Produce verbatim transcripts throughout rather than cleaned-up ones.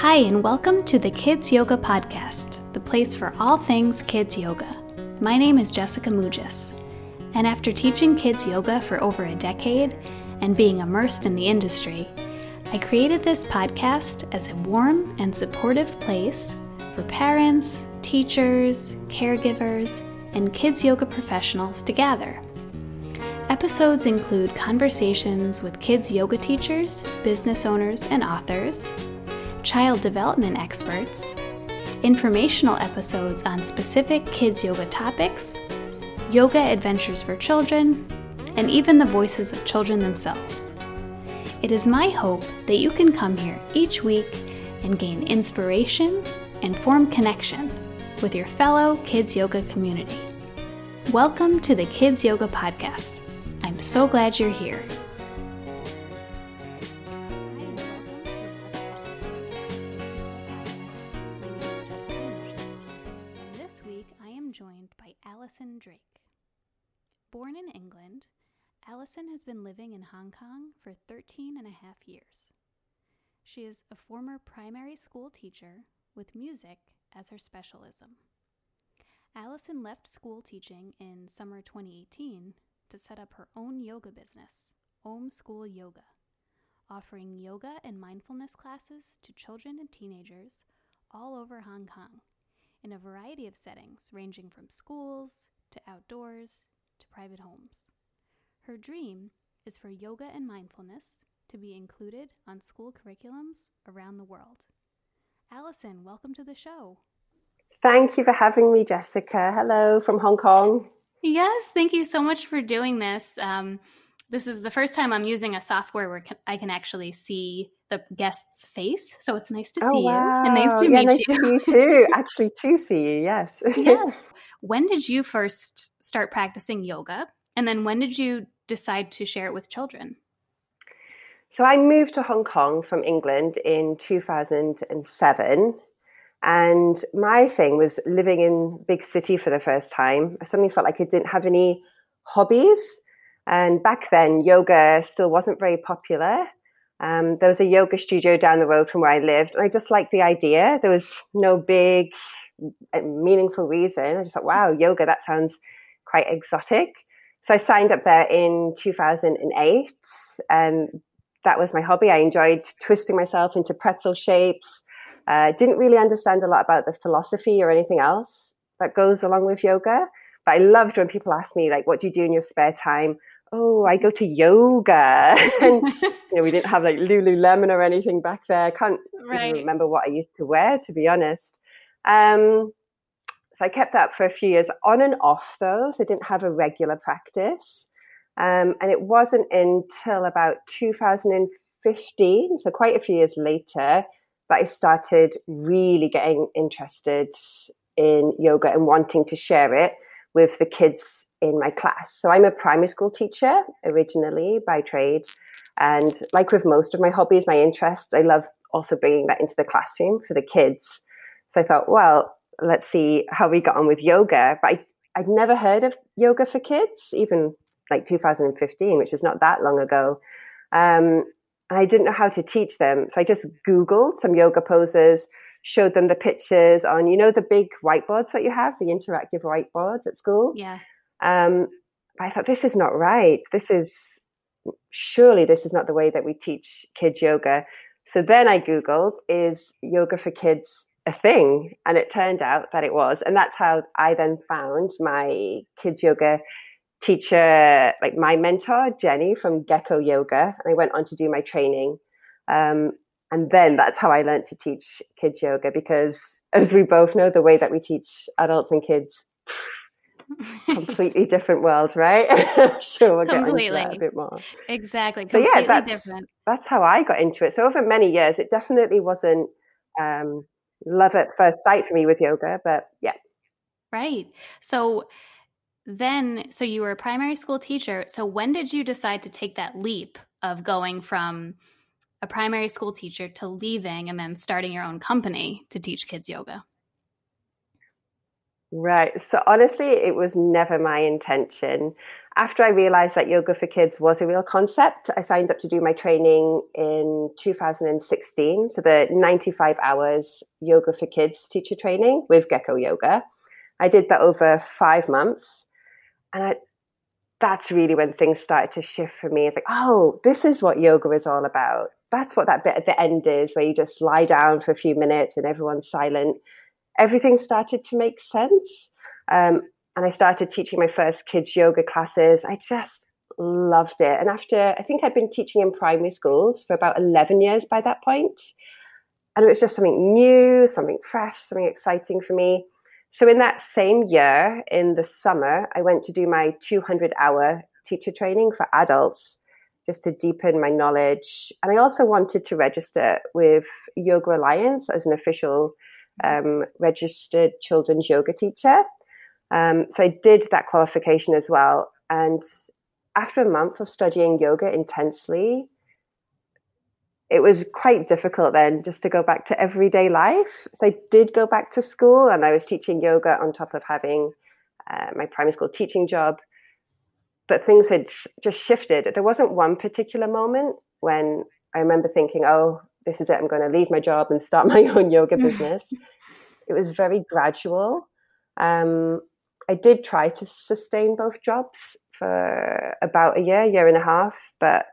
Hi, and welcome to the Kids Yoga Podcast, the place for all things kids yoga. My name is Jessica Mujis, and after teaching kids yoga for over a decade and being immersed in the industry, I created this podcast as a warm and supportive place for parents, teachers, caregivers, and kids yoga professionals to gather. Episodes include conversations with kids yoga teachers, business owners, and authors, child development experts, informational episodes on specific kids yoga topics, yoga adventures for children, and even the voices of children themselves. It is my hope that you can come here each week and gain inspiration and form connection with your fellow kids yoga community. Welcome to the Kids Yoga Podcast. I'm so glad you're here. Alison Drake. Born in England, Alison has been living in Hong Kong for thirteen and a half years. She is a former primary school teacher with music as her specialism. Alison left school teaching in summer twenty eighteen to set up her own yoga business, OmSkool Yoga, offering yoga and mindfulness classes to children and teenagers all over Hong Kong, in a variety of settings ranging from schools to outdoors to private homes. Her dream is for yoga and mindfulness to be included on school curriculums around the world. Alison, welcome to the show. Thank you for having me, Jessica. Hello from Hong Kong. Yes, thank you so much for doing this. Um, this is the first time I'm using a software where I can actually see the guest's face, so it's nice to see oh, wow. you and nice to yeah, meet nice you. To you too. Actually, to see you, yes. Yes. When did you first start practicing yoga, and then when did you decide to share it with children? So I moved to Hong Kong from England in two thousand seven, and my thing was living in big city for the first time. I suddenly felt like I didn't have any hobbies, and back then yoga still wasn't very popular. Um, there was a yoga studio down the road from where I lived, and I just liked the idea. There was no big, meaningful reason. I just thought, wow, yoga, that sounds quite exotic. So I signed up there in two thousand eight, and that was my hobby. I enjoyed twisting myself into pretzel shapes. Uh, didn't really understand a lot about the philosophy or anything else that goes along with yoga, but I loved when people asked me, like, what do you do in your spare time? Oh, I go to yoga. And you know, we didn't have like Lululemon or anything back there. I can't right. even remember what I used to wear, to be honest. Um, so I kept that for a few years on and off, though. So I didn't have a regular practice. Um, and it wasn't until about two thousand fifteen, so quite a few years later, that I started really getting interested in yoga and wanting to share it with the kids in my class. So I'm a primary school teacher originally by trade, and like with most of my hobbies, my interests, I love also bringing that into the classroom for the kids. So I thought, well, let's see how we got on with yoga. But I, I'd never heard of yoga for kids, even like two thousand fifteen, which is not that long ago. Um, and I didn't know how to teach them. So I just Googled some yoga poses, showed them the pictures on, you know, the big whiteboards that you have, the interactive whiteboards at school. Yeah. Um, I thought, this is not right. This is, surely this is not the way that we teach kids yoga. So then I Googled, is yoga for kids a thing? And it turned out that it was. And that's how I then found my kids yoga teacher, like my mentor, Jenny from Gecko Yoga. And I went on to do my training. Um, and then that's how I learned to teach kids yoga, because as we both know, the way that we teach adults and kids, completely different world, right? I'm sure we'll completely. Get into that a bit more. Exactly. So yeah, that's, different. That's how I got into it. So over many years, it definitely wasn't um, love at first sight for me with yoga, but yeah. Right. So then, so you were a primary school teacher. So when did you decide to take that leap of going from a primary school teacher to leaving and then starting your own company to teach kids yoga? Right. So honestly, it was never my intention. after I realized that yoga for kids was a real concept, I signed up to do my training in two thousand sixteen. So the ninety-five hours yoga for kids teacher training with Gecko Yoga. I did that over five months. And I, that's really when things started to shift for me. It's like, oh, this is what yoga is all about. That's what that bit at the end is, where you just lie down for a few minutes and everyone's silent. Everything started to make sense. Um, and I started teaching my first kids yoga classes. I just loved it. And after, I think I'd been teaching in primary schools for about eleven years by that point. And it was just something new, something fresh, something exciting for me. So in that same year, in the summer, I went to do my two hundred hour teacher training for adults, just to deepen my knowledge. And I also wanted to register with Yoga Alliance as an official um, registered children's yoga teacher. Um, so I did that qualification as well. And after a month of studying yoga intensely, it was quite difficult then just to go back to everyday life. So I did go back to school, and I was teaching yoga on top of having uh, my primary school teaching job. But things had just shifted. There wasn't one particular moment when I remember thinking, oh, this is it, I'm going to leave my job and start my own yoga business. It was very gradual. Um, I did try to sustain both jobs for about a year, year and a half, but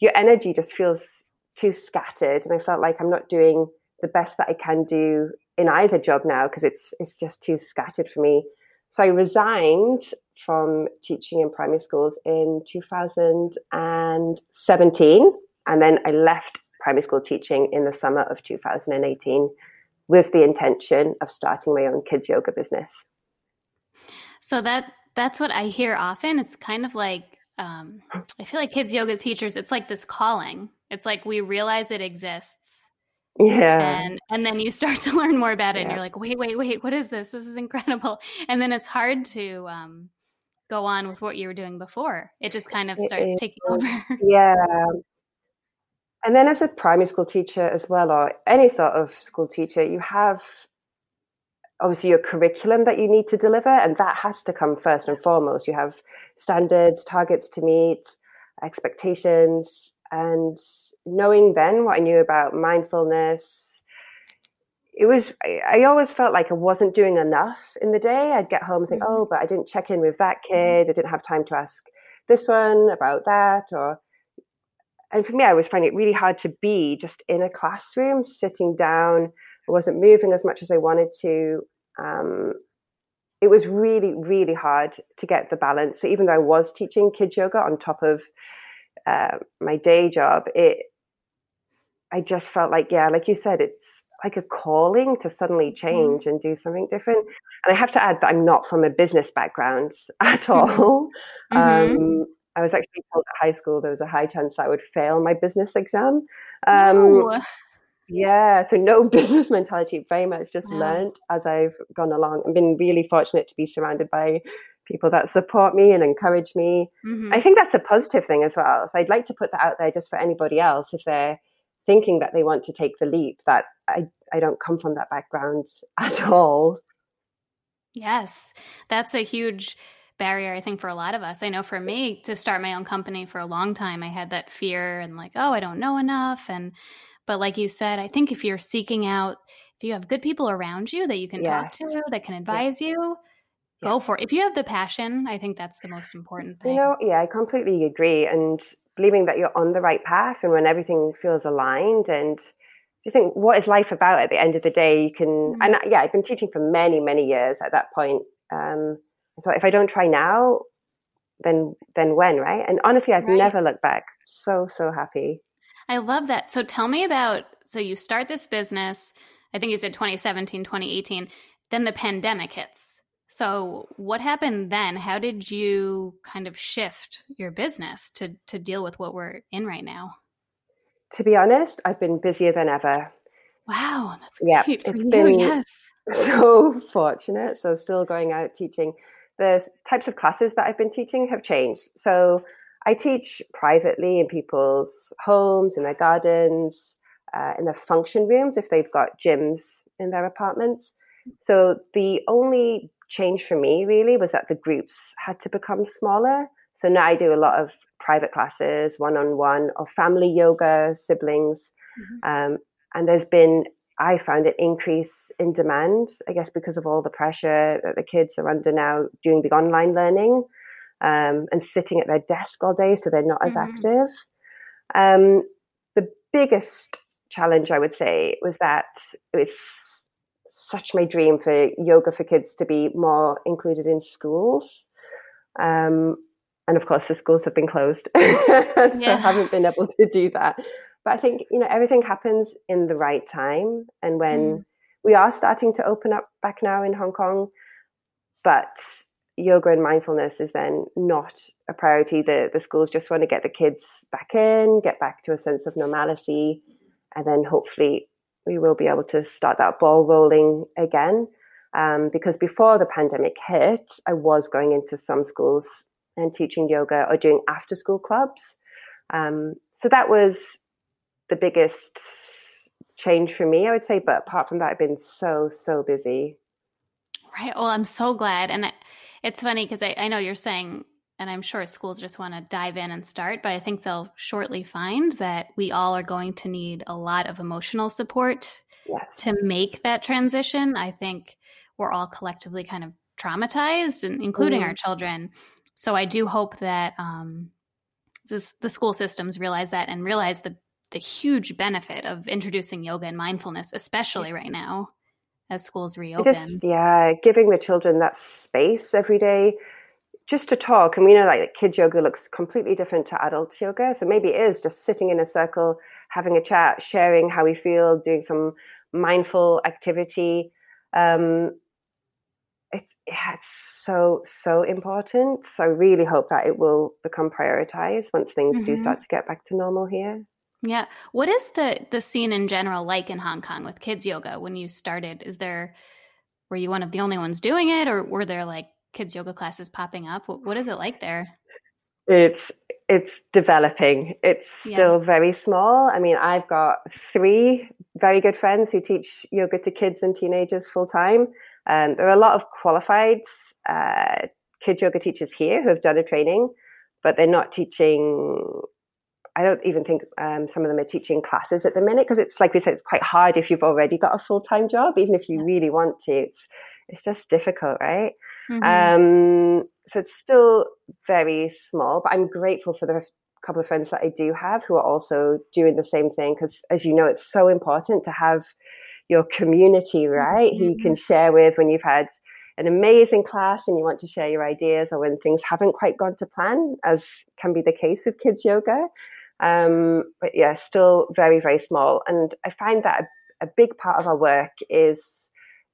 your energy just feels too scattered. And I felt like I'm not doing the best that I can do in either job now, because it's it's just too scattered for me. So I resigned from teaching in primary schools in two thousand seventeen. And then I left primary school teaching in the summer of two thousand eighteen with the intention of starting my own kids yoga business. So that that's what I hear often. It's kind of like, um, I feel like kids yoga teachers, it's like this calling. It's like we realize it exists. Yeah. And and then you start to learn more about it, yeah. and you're like, wait, wait, wait, what is this? This is incredible. And then it's hard to um, go on with what you were doing before. It just kind of starts it, taking over. Yeah. And then as a primary school teacher as well, or any sort of school teacher, you have obviously your curriculum that you need to deliver, and that has to come first and foremost. You have standards, targets to meet, expectations, and knowing then what I knew about mindfulness, it was, I, I always felt like I wasn't doing enough in the day. I'd get home and think, oh, but I didn't check in with that kid. I didn't have time to ask this one about that. Or, and for me, I was finding it really hard to be just in a classroom, sitting down. I wasn't moving as much as I wanted to. Um, it was really, really hard to get the balance. So even though I was teaching kids yoga on top of uh, my day job, it, I just felt like, yeah, like you said, it's like a calling to suddenly change and do something different. And I have to add that I'm not from a business background at all. Mm-hmm. Um, I was actually told at high school there was a high chance I would fail my business exam. Um, no. Yeah, so no business mentality, very much just wow. learned as I've gone along. I've been really fortunate to be surrounded by people that support me and encourage me. Mm-hmm. I think that's a positive thing as well. So I'd like to put that out there just for anybody else if they're thinking that they want to take the leap, that I, I don't come from that background at all. Yes, that's a huge barrier, I think, for a lot of us. I know for me, to start my own company for a long time, I had that fear and like, oh, I don't know enough. And but like you said, I think if you're seeking out, if you have good people around you that you can yeah. talk to, that can advise yeah. you, yeah. go for it. If you have the passion, I think that's the most important thing. You know, yeah, I completely agree. And believing that you're on the right path, and when everything feels aligned, and you think, what is life about at the end of the day? You can, mm-hmm. and yeah, I've been teaching for many, many years at that point. Um, so if I don't try now, then, then when, right? And honestly, I've right. never looked back. So, so happy. I love that. So tell me about, so you start this business, I think you said twenty seventeen, twenty eighteen, then the pandemic hits. So what happened then? How did you kind of shift your business to, to deal with what we're in right now? To be honest, I've been busier than ever. Wow, that's great. Yeah, it's you, been yes. so fortunate. So still going out teaching. The types of classes that I've been teaching have changed. So I teach privately in people's homes, in their gardens, uh, in their function rooms if they've got gyms in their apartments. So the only change for me really was that the groups had to become smaller. So now I do a lot of private classes, one-on-one, or family yoga, siblings. Mm-hmm. Um, and there's been, I found, an increase in demand, I guess, because of all the pressure that the kids are under now doing the online learning um, and sitting at their desk all day, so they're not as mm-hmm. active. Um, the biggest challenge, I would say, was that it's such my dream for yoga for kids to be more included in schools. Um, and of course, the schools have been closed, so yeah. haven't been able to do that. But I think, you know, everything happens in the right time. And when mm. we are starting to open up back now in Hong Kong, but yoga and mindfulness is then not a priority. The, the schools just want to get the kids back in, get back to a sense of normality, and then hopefully we will be able to start that ball rolling again. Um, because before the pandemic hit, I was going into some schools and teaching yoga or doing after-school clubs. Um, so that was the biggest change for me, I would say. But apart from that, I've been so, so busy. Right. Well, I'm so glad. And it's funny because I, I know you're saying, and I'm sure schools just want to dive in and start, but I think they'll shortly find that we all are going to need a lot of emotional support yes. to make that transition. I think we're all collectively kind of traumatized, and including mm-hmm. our children. So I do hope that um, this, the school systems realize that and realize the the huge benefit of introducing yoga and mindfulness, especially right now as schools reopen. Just, yeah, giving the children that space every day just to talk. And we know like kids yoga looks completely different to adult yoga. So maybe it is just sitting in a circle, having a chat, sharing how we feel, doing some mindful activity. Um, it, it's so, so important. So I really hope that it will become prioritized once things mm-hmm. do start to get back to normal here. Yeah. What is the, the scene in general like in Hong Kong with kids yoga when you started? Is there, were you one of the only ones doing it, or were there like kids yoga classes popping up? What, what is it like there? It's, it's developing. It's yeah. still very small. I mean, I've got three very good friends who teach yoga to kids and teenagers full time. Um, there are a lot of qualified uh, kids yoga teachers here who have done a training, but they're not teaching. I don't even think um, some of them are teaching classes at the minute, because it's like we said, it's quite hard if you've already got a full-time job, even if you really want to. It's, it's just difficult, right? Mm-hmm. Um, so it's still very small, but I'm grateful for the couple of friends that I do have who are also doing the same thing, because as you know, it's so important to have your community, right? Mm-hmm. Who you can share with when you've had an amazing class and you want to share your ideas, or when things haven't quite gone to plan, as can be the case with kids yoga. Um, but yeah, still very, very small. And I find that a, a big part of our work is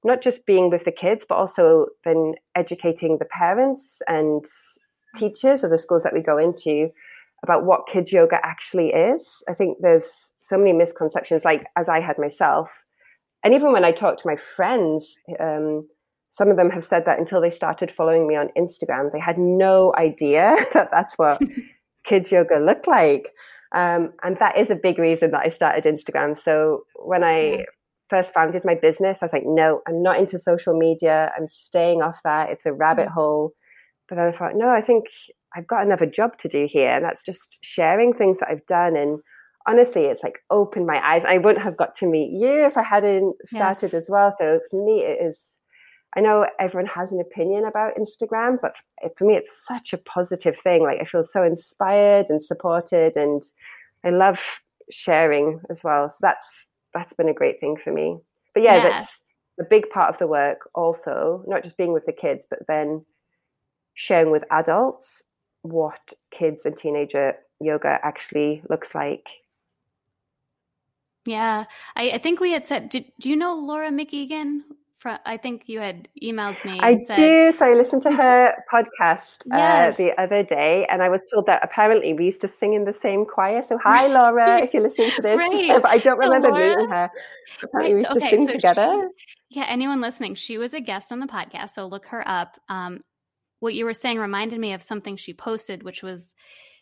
not just being with the kids, but also then educating the parents and teachers of the schools that we go into about what kids yoga actually is. I think there's so many misconceptions, like as I had myself. And even when I talk to my friends, um, some of them have said that until they started following me on Instagram, they had no idea that that's what kids yoga looked like. Um, and that is a big reason that I started Instagram. So when I first founded my business, I was like, no, I'm not into social media. I'm staying off that. It's a rabbit hole. But then I thought, no, I think I've got another job to do here. And that's just sharing things that I've done. And honestly, it's like opened my eyes. I wouldn't have got to meet you if I hadn't started yes. as well. So for me, it is, I know everyone has an opinion about Instagram, but for me, it's such a positive thing. Like I feel so inspired and supported, and I love sharing as well. So that's that's been a great thing for me. But yeah, yeah. that's a big part of the work also, not just being with the kids, but then sharing with adults what kids and teenager yoga actually looks like. Yeah, I, I think we had said, do, do you know Laura McGegan? I think you had emailed me. I said, do. So I listened to her podcast yes. uh, the other day, and I was told that apparently we used to sing in the same choir. So hi, Laura, if you're listening to this. Right. But I don't so remember Laura, meeting her. Apparently right, we used okay, to sing so together. She, yeah, anyone listening, she was a guest on the podcast, so look her up. Um, what you were saying reminded me of something she posted, which was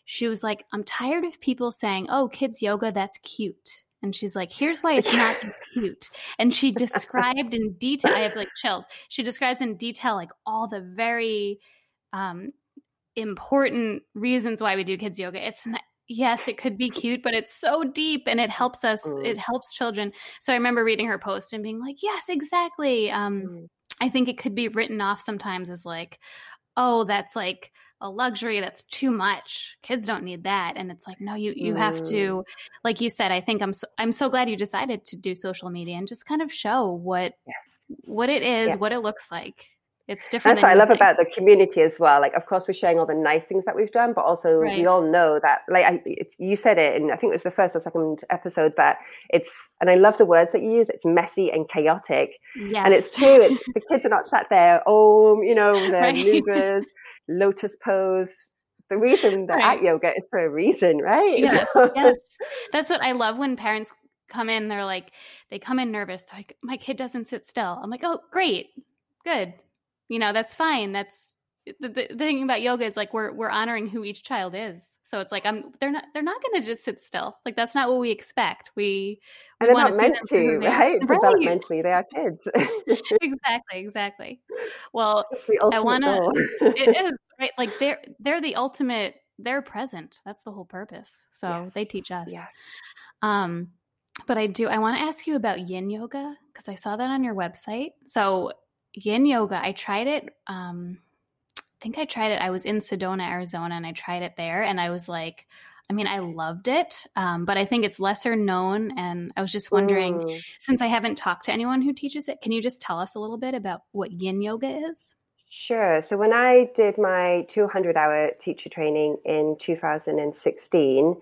she was like, I'm tired of people saying, oh, kids yoga, that's cute. And she's like, here's why it's not cute. And she described in detail, I have like chills. She describes in detail, like all the very um, important reasons why we do kids yoga. It's not, yes, it could be cute, but it's so deep and it helps us, mm. it helps children. So I remember reading her post and being like, yes, exactly. Um, mm. I think it could be written off sometimes as like, oh, that's like a luxury. That's too much. Kids don't need that. And it's like, no, you, you mm. have to, like you said, I think I'm so, I'm so glad you decided to do social media and just kind of show what, yes. what it is, yes. what it looks like. It's different. That's what I love about the community as well. Like, of course, we're sharing all the nice things that we've done, but also right. we all know that, like I, you said it, and I think it was the first or second episode, that it's, and I love the words that you use, it's messy and chaotic. Yes. And it's true. It's, the kids are not sat there, oh, you know, their right. mudras, lotus pose. The reason they're right. at yoga is for a reason, right? Yes, so, yes. That's what I love when parents come in. They're like, they come in nervous. They're like, my kid doesn't sit still. I'm like, oh, great. Good. You know, that's fine. That's the, the, the thing about yoga is like, we're, we're honoring who each child is. So it's like, I'm, they're not, they're not going to just sit still. Like, that's not what we expect. We, we and they're not meant to, right? right? Developmentally, they are kids. Exactly. Exactly. Well, I want to, it is right. Like they're, they're the ultimate, they're present. That's the whole purpose. So yes. they teach us. Yes. Um, but I do, I want to ask you about Yin Yoga, because I saw that on your website. So Yin Yoga, I tried it. Um, I think I tried it. I was in Sedona, Arizona, and I tried it there. And I was like, I mean, I loved it, um, but I think it's lesser known. And I was just wondering, Ooh. since I haven't talked to anyone who teaches it, can you just tell us a little bit about what Yin Yoga is? Sure. So when I did my two hundred hour teacher training in two thousand sixteen,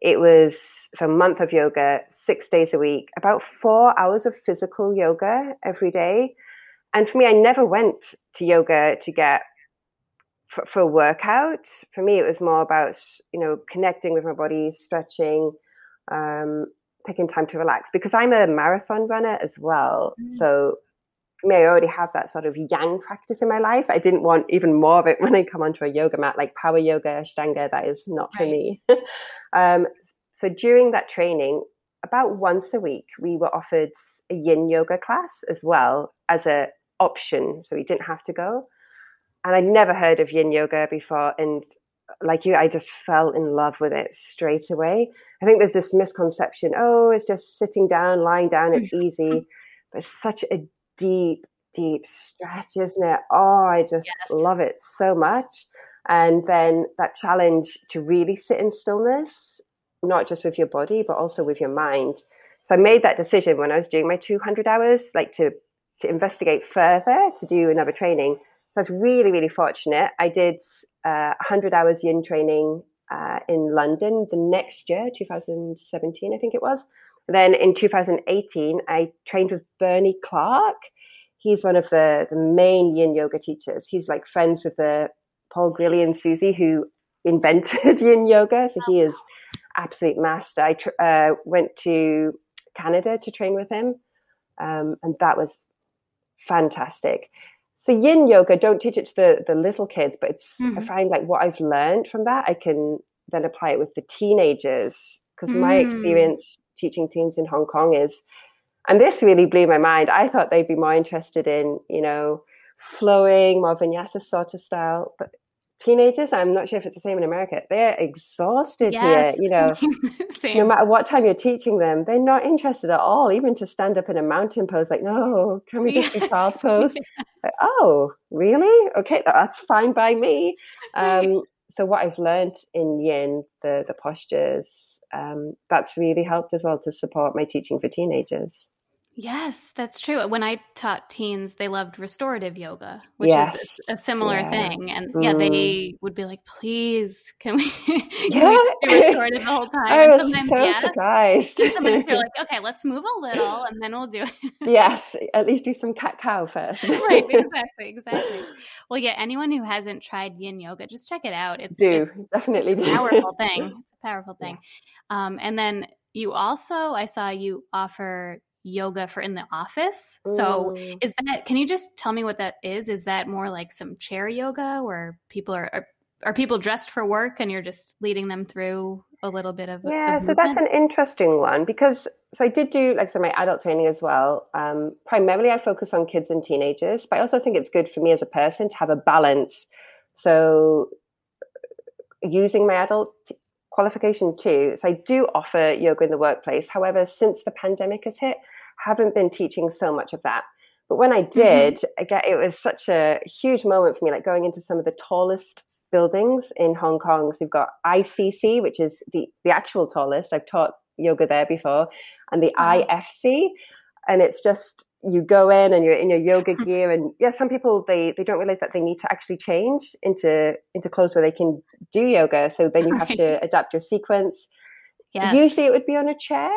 it was so a month of yoga, six days a week, about four hours of physical yoga every day. And for me, I never went to yoga to get for, for a workout. For me, it was more about, you know, connecting with my body, stretching, um, taking time to relax, because I'm a marathon runner as well. Mm. So for me, I already have that sort of yang practice in my life. I didn't want even more of it when I come onto a yoga mat, like power yoga, Ashtanga, that is not right. for me. um, so during that training, about once a week, we were offered a Yin Yoga class as well as a option, so we didn't have to go. And I'd never heard of Yin Yoga before, and like you, I just fell in love with it straight away. I think there's this misconception, oh, it's just sitting down, lying down, it's easy. But it's such a deep, deep stretch, isn't it? Oh, I just yes. love it so much. And then that challenge to really sit in stillness, not just with your body, but also with your mind. So I made that decision when I was doing my two hundred hours, like to to investigate further, to do another training. So I was really, really fortunate. I did uh, one hundred hours Yin training uh, in London the next year, two thousand seventeen, I think it was. And then in two thousand eighteen, I trained with Bernie Clark. He's one of the, the main Yin Yoga teachers. He's like friends with the Paul Grilly and Susie, who invented Yin Yoga. So he is absolute master. I tr- uh, went to Canada to train with him, um, and that was fantastic. So Yin Yoga, don't teach it to the, the little kids, but it's mm-hmm. I find like what I've learned from that, I can then apply it with the teenagers, because mm. my experience teaching teens in Hong Kong is, and this really blew my mind, I thought they'd be more interested in, you know, flowing, more vinyasa sort of style, but teenagers, I'm not sure if it's the same in America, they're exhausted yes. here, you know, no matter what time you're teaching them, they're not interested at all, even to stand up in a mountain pose, like, no, can we just yes. do child's pose? Yeah. Like, oh, really? Okay, that's fine by me. Um, so what I've learned in Yin, the, the postures, um, that's really helped as well to support my teaching for teenagers. Yes, that's true. When I taught teens, they loved restorative yoga, which yes. is a, a similar yeah. thing. And mm. yeah, they would be like, please, can we, can yeah. we do restorative the whole time? I and was sometimes, so yes. surprised. And sometimes you're like, okay, let's move a little and then we'll do it. Yes, at least do some cat cow first. Right, exactly, exactly. Well, yeah, anyone who hasn't tried Yin Yoga, just check it out. It's, do. it's, Definitely it's a powerful thing. It's a powerful thing. Yeah. Um, and then you also, I saw you offer yoga for in the office. So Ooh. is that, can you just tell me what that is? Is that more like some chair yoga where people are, are, are people dressed for work and you're just leading them through a little bit of Yeah. Of so movement? That's an interesting one, because, so I did do like, so my adult training as well. Um, primarily I focus on kids and teenagers, but I also think it's good for me as a person to have a balance. So using my adult qualification too. So I do offer yoga in the workplace. However, since the pandemic has hit, I haven't been teaching so much of that. But when I did, mm-hmm. again, it was such a huge moment for me, like going into some of the tallest buildings in Hong Kong. So you've got I C C, which is the, the actual tallest. I've taught yoga there before, and the mm-hmm. I F C. And it's just, you go in and you're in your yoga gear, and yeah, some people, they, they don't realize that they need to actually change into, into clothes where they can do yoga. So then you have to adapt your sequence. Yes. Usually it would be on a chair.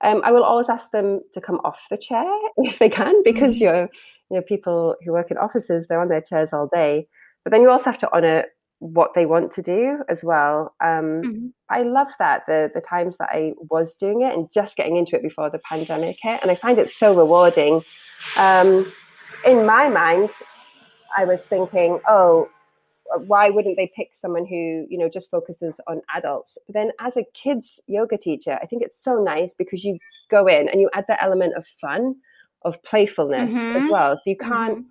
Um, I will always ask them to come off the chair if they can, because mm-hmm. you're, you know, people who work in offices, they're on their chairs all day. But then you also have to honor what they want to do as well. Um, mm-hmm. I love that, the the times that I was doing it and just getting into it before the pandemic hit. And I find it so rewarding. Um, in my mind, I was thinking, oh, why wouldn't they pick someone who, you know, just focuses on adults? But then as a kids yoga teacher, I think it's so nice because you go in and you add that element of fun, of playfulness mm-hmm. as well. So you can't mm-hmm.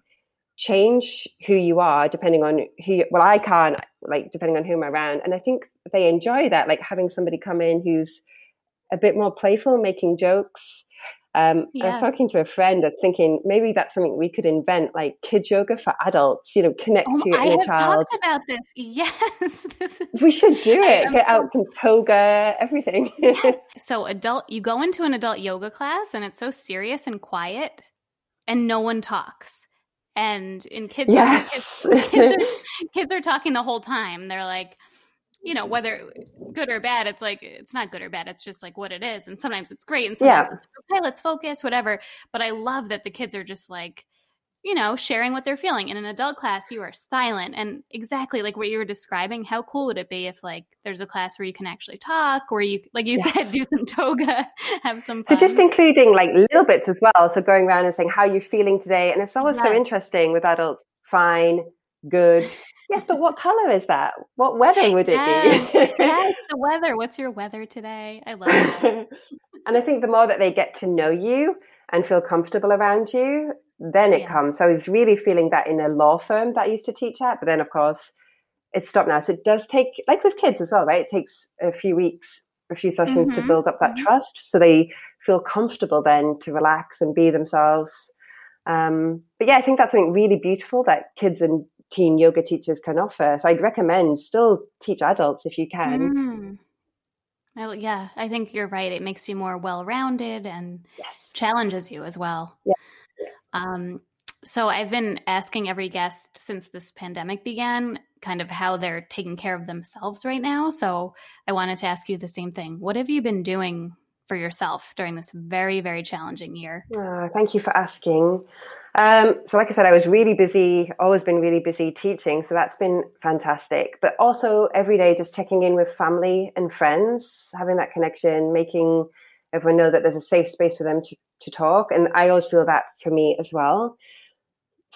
change who you are depending on who you, well, I can't, like, depending on who I'm around. And I think they enjoy that, like having somebody come in who's a bit more playful, making jokes. Um, yes. I was talking to a friend and thinking maybe that's something we could invent, like kids yoga for adults, you know, connect oh, to your I inner child. I have talked about this. Yes. This is, we should do it. Get so... out some toga, everything. Yeah. So adult, you go into an adult yoga class and it's so serious and quiet and no one talks. And in kids, yes. yoga, kids, kids, are, kids are talking the whole time. They're like, you know, whether good or bad, it's like, it's not good or bad. It's just like what it is. And sometimes it's great. And sometimes yeah. it's like, okay, let's focus, whatever. But I love that the kids are just like, you know, sharing what they're feeling. In an adult class, you are silent. And exactly like what you were describing, how cool would it be if like there's a class where you can actually talk, or you, like you yes. said, do some toga, have some fun. So just including like little bits as well. So going around and saying, how are you feeling today? And it's always yes. so interesting with adults. Fine. Good. Yes, but what color is that? What weather would it yes, be? Yes, the weather. What's your weather today? I love it. And I think the more that they get to know you and feel comfortable around you, then it yeah. comes. So I was really feeling that in a law firm that I used to teach at, but then of course it's stopped now. So it does take, like with kids as well, right? It takes a few weeks, a few sessions mm-hmm. to build up that mm-hmm. trust, so they feel comfortable then to relax and be themselves. Um, but yeah, I think that's something really beautiful that kids and teen yoga teachers can offer. So I'd recommend still teach adults if you can. Mm. I, yeah, I think you're right. It makes you more well-rounded and yes. challenges you as well. Yeah. Um, so I've been asking every guest since this pandemic began kind of how they're taking care of themselves right now. So I wanted to ask you the same thing. What have you been doing for yourself during this very, very challenging year? Oh, thank you for asking. Um, so like I said, I was really busy, always been really busy teaching. So that's been fantastic. But also every day, just checking in with family and friends, having that connection, making everyone know that there's a safe space for them to, to talk. And I always feel that for me as well.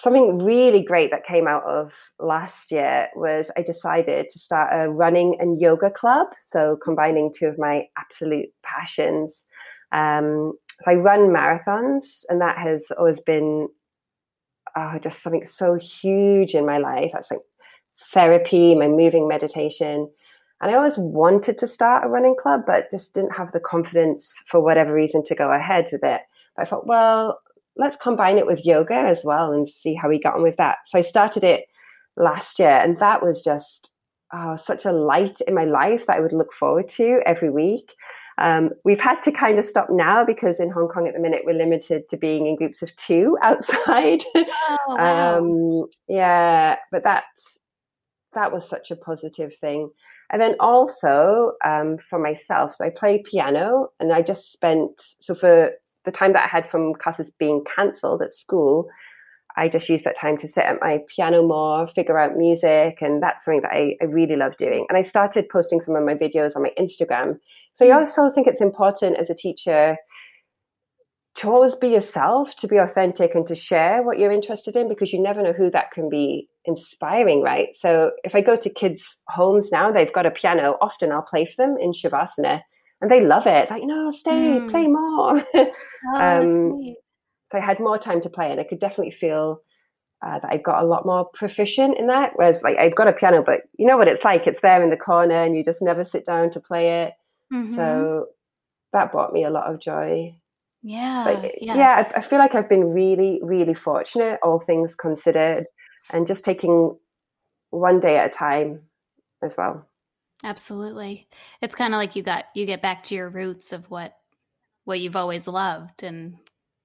Something really great that came out of last year was I decided to start a running and yoga club. So combining two of my absolute passions. Um, so I run marathons, and that has always been oh, just something so huge in my life. That's like therapy, my moving meditation. And I always wanted to start a running club, but just didn't have the confidence for whatever reason to go ahead with it. But I thought, well, let's combine it with yoga as well and see how we got on with that. So I started it last year, and that was just oh, such a light in my life that I would look forward to every week. Um, we've had to kind of stop now because in Hong Kong at the minute, we're limited to being in groups of two outside. Oh, wow. um, yeah, but that, that was such a positive thing. And then also um, for myself, so I play piano, and I just spent, so for the time that I had from classes being cancelled at school, I just used that time to sit at my piano more, figure out music, and that's something that I, I really love doing. And I started posting some of my videos on my Instagram. So I also think it's important as a teacher to always be yourself, to be authentic, and to share what you're interested in, because you never know who that can be inspiring, right? So if I go to kids' homes now, they've got a piano. Often I'll play for them in Shavasana, and they love it. Like, no, stay, mm. play more. Oh, um, that's great. So I had more time to play, and I could definitely feel uh, that I got a lot more proficient in that. Whereas, like, I've got a piano, but you know what it's like. It's there in the corner and you just never sit down to play it. Mm-hmm. So that brought me a lot of joy. Yeah. But, yeah, yeah I, I feel like I've been really, really fortunate, all things considered, and just taking one day at a time as well. Absolutely. It's kind of like you got you get back to your roots of what what you've always loved and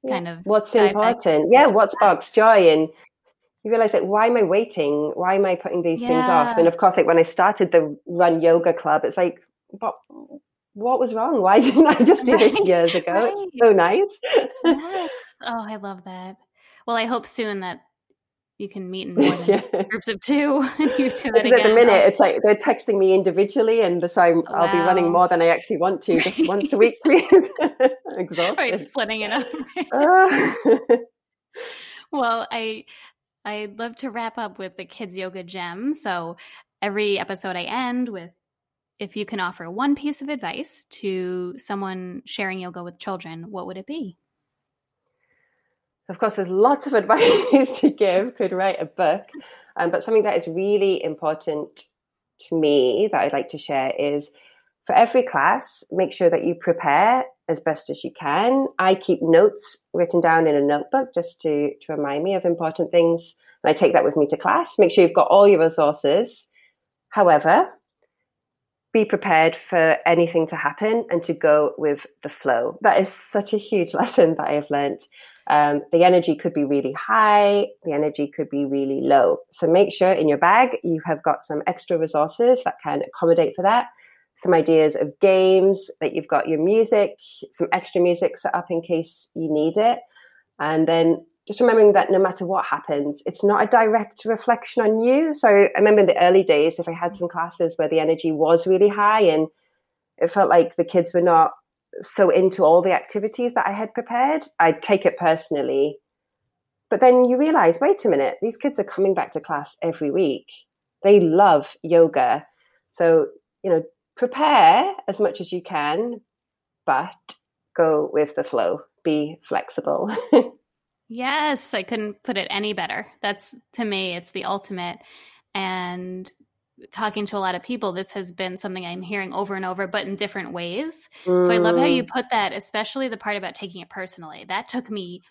yeah. kind of what's important. Yeah, what sparks joy, and you realize, like, why am I waiting? Why am I putting these yeah. things off? And of course, like, when I started the Run Yoga Club, it's like, but what was wrong? Why didn't I just do right. this years ago? Right. It's so nice. Yes. Oh, I love that. Well, I hope soon that you can meet in more than yeah. groups of two and you do it again. At the minute, it's like they're texting me individually, and so I'm, wow. I'll be running more than I actually want to, just once a week, please. Exhausted. Right, splitting it up. uh. Well, I, I'd love to wrap up with the Kids Yoga Gem. So every episode I end with, if you can offer one piece of advice to someone sharing yoga with children, what would it be? Of course, there's lots of advice to give, could write a book, um, but something that is really important to me that I'd like to share is, for every class, make sure that you prepare as best as you can. I keep notes written down in a notebook just to, to remind me of important things, and I take that with me to class. Make sure you've got all your resources. However, be prepared for anything to happen and to go with the flow. That is such a huge lesson that I have learned. Um, the energy could be really high, the energy could be really low. So make sure in your bag you have got some extra resources that can accommodate for that. Some ideas of games, that you've got your music, some extra music set up in case you need it. And then just remembering that no matter what happens, it's not a direct reflection on you. So I remember in the early days, if I had some classes where the energy was really high and it felt like the kids were not so into all the activities that I had prepared, I'd take it personally. But then you realize, wait a minute, these kids are coming back to class every week. They love yoga. So, you know, prepare as much as you can, but go with the flow. Be flexible. Yes, I couldn't put it any better. That's, to me, it's the ultimate. And talking to a lot of people, this has been something I'm hearing over and over, but in different ways. Mm. So I love how you put that, especially the part about taking it personally. That took me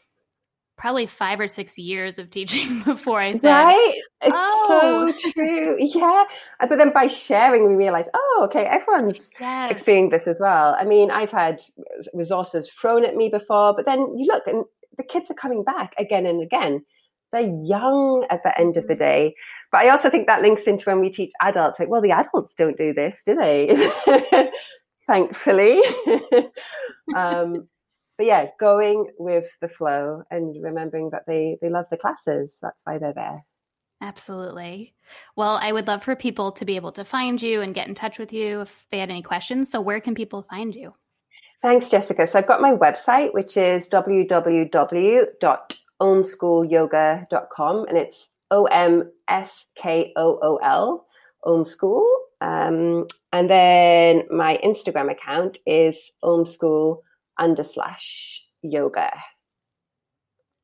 probably five or six years of teaching before I said, right? It's oh. so true. Yeah. But then by sharing, we realize, oh, okay, everyone's yes. experiencing this as well. I mean, I've had resources thrown at me before, but then you look and the kids are coming back again and again. They're young at the end of the day. But I also think that links into when we teach adults, like, well, the adults don't do this, do they? Thankfully. um, but yeah, going with the flow and remembering that they, they love the classes. That's why they're there. Absolutely. Well, I would love for people to be able to find you and get in touch with you if they had any questions. So where can people find you? Thanks, Jessica. So I've got my website, which is w w w dot omskool yoga dot com, and it's O M S K O O L, OmSkool. Um, and then my Instagram account is OmSkool under slash yoga.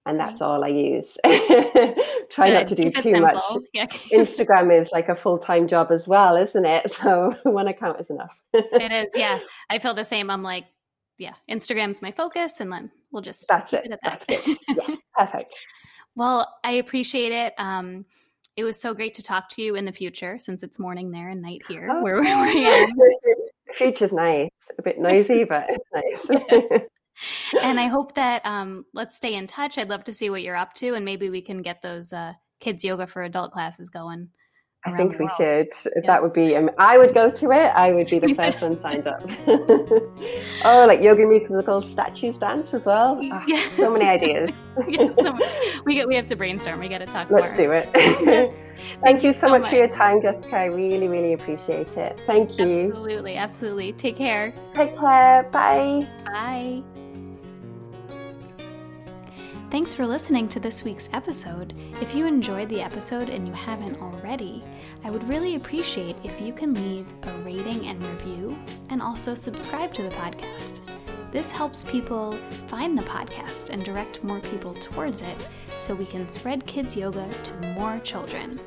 And that's all I use. Try Good. Not to do Keep too much. Yeah. Instagram is like a full-time job as well, isn't it? So one account is enough. It is, yeah. I feel the same. I'm like, yeah, Instagram's my focus, and then we'll just That's keep it. it at that. That's it. Yeah, perfect. Well, I appreciate it. Um, it was so great to talk to you in the future, since it's morning there and night here. Oh, where yeah. we are. The future's nice. A bit noisy, but it's nice. Yes. And I hope that um, let's stay in touch. I'd love to see what you're up to, and maybe we can get those uh, kids yoga for adult classes going. I think we should. Yeah. That would be, um, I would go to it. I would be the first one signed up. Oh, like yoga musicals, statues, dance as well. Oh, yes. So many ideas. Yes, so we get, we have to brainstorm. We got to talk more. Let's do it. Yes. Thank, Thank you so, so much, much for your time, Jessica. I really, really appreciate it. Thank you. Absolutely. Absolutely. Take care. Take care. Bye. Bye. Thanks for listening to this week's episode. If you enjoyed the episode and you haven't already, I would really appreciate if you can leave a rating and review, and also subscribe to the podcast. This helps people find the podcast and direct more people towards it, so we can spread kids yoga to more children.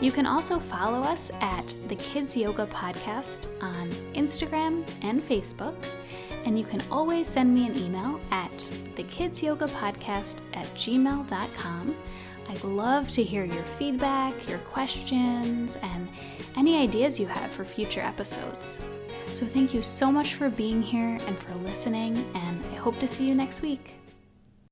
You can also follow us at the Kids Yoga Podcast on Instagram and Facebook. And you can always send me an email at the kids yoga podcast at gmail dot com. I'd love to hear your feedback, your questions, and any ideas you have for future episodes. So thank you so much for being here and for listening, and I hope to see you next week.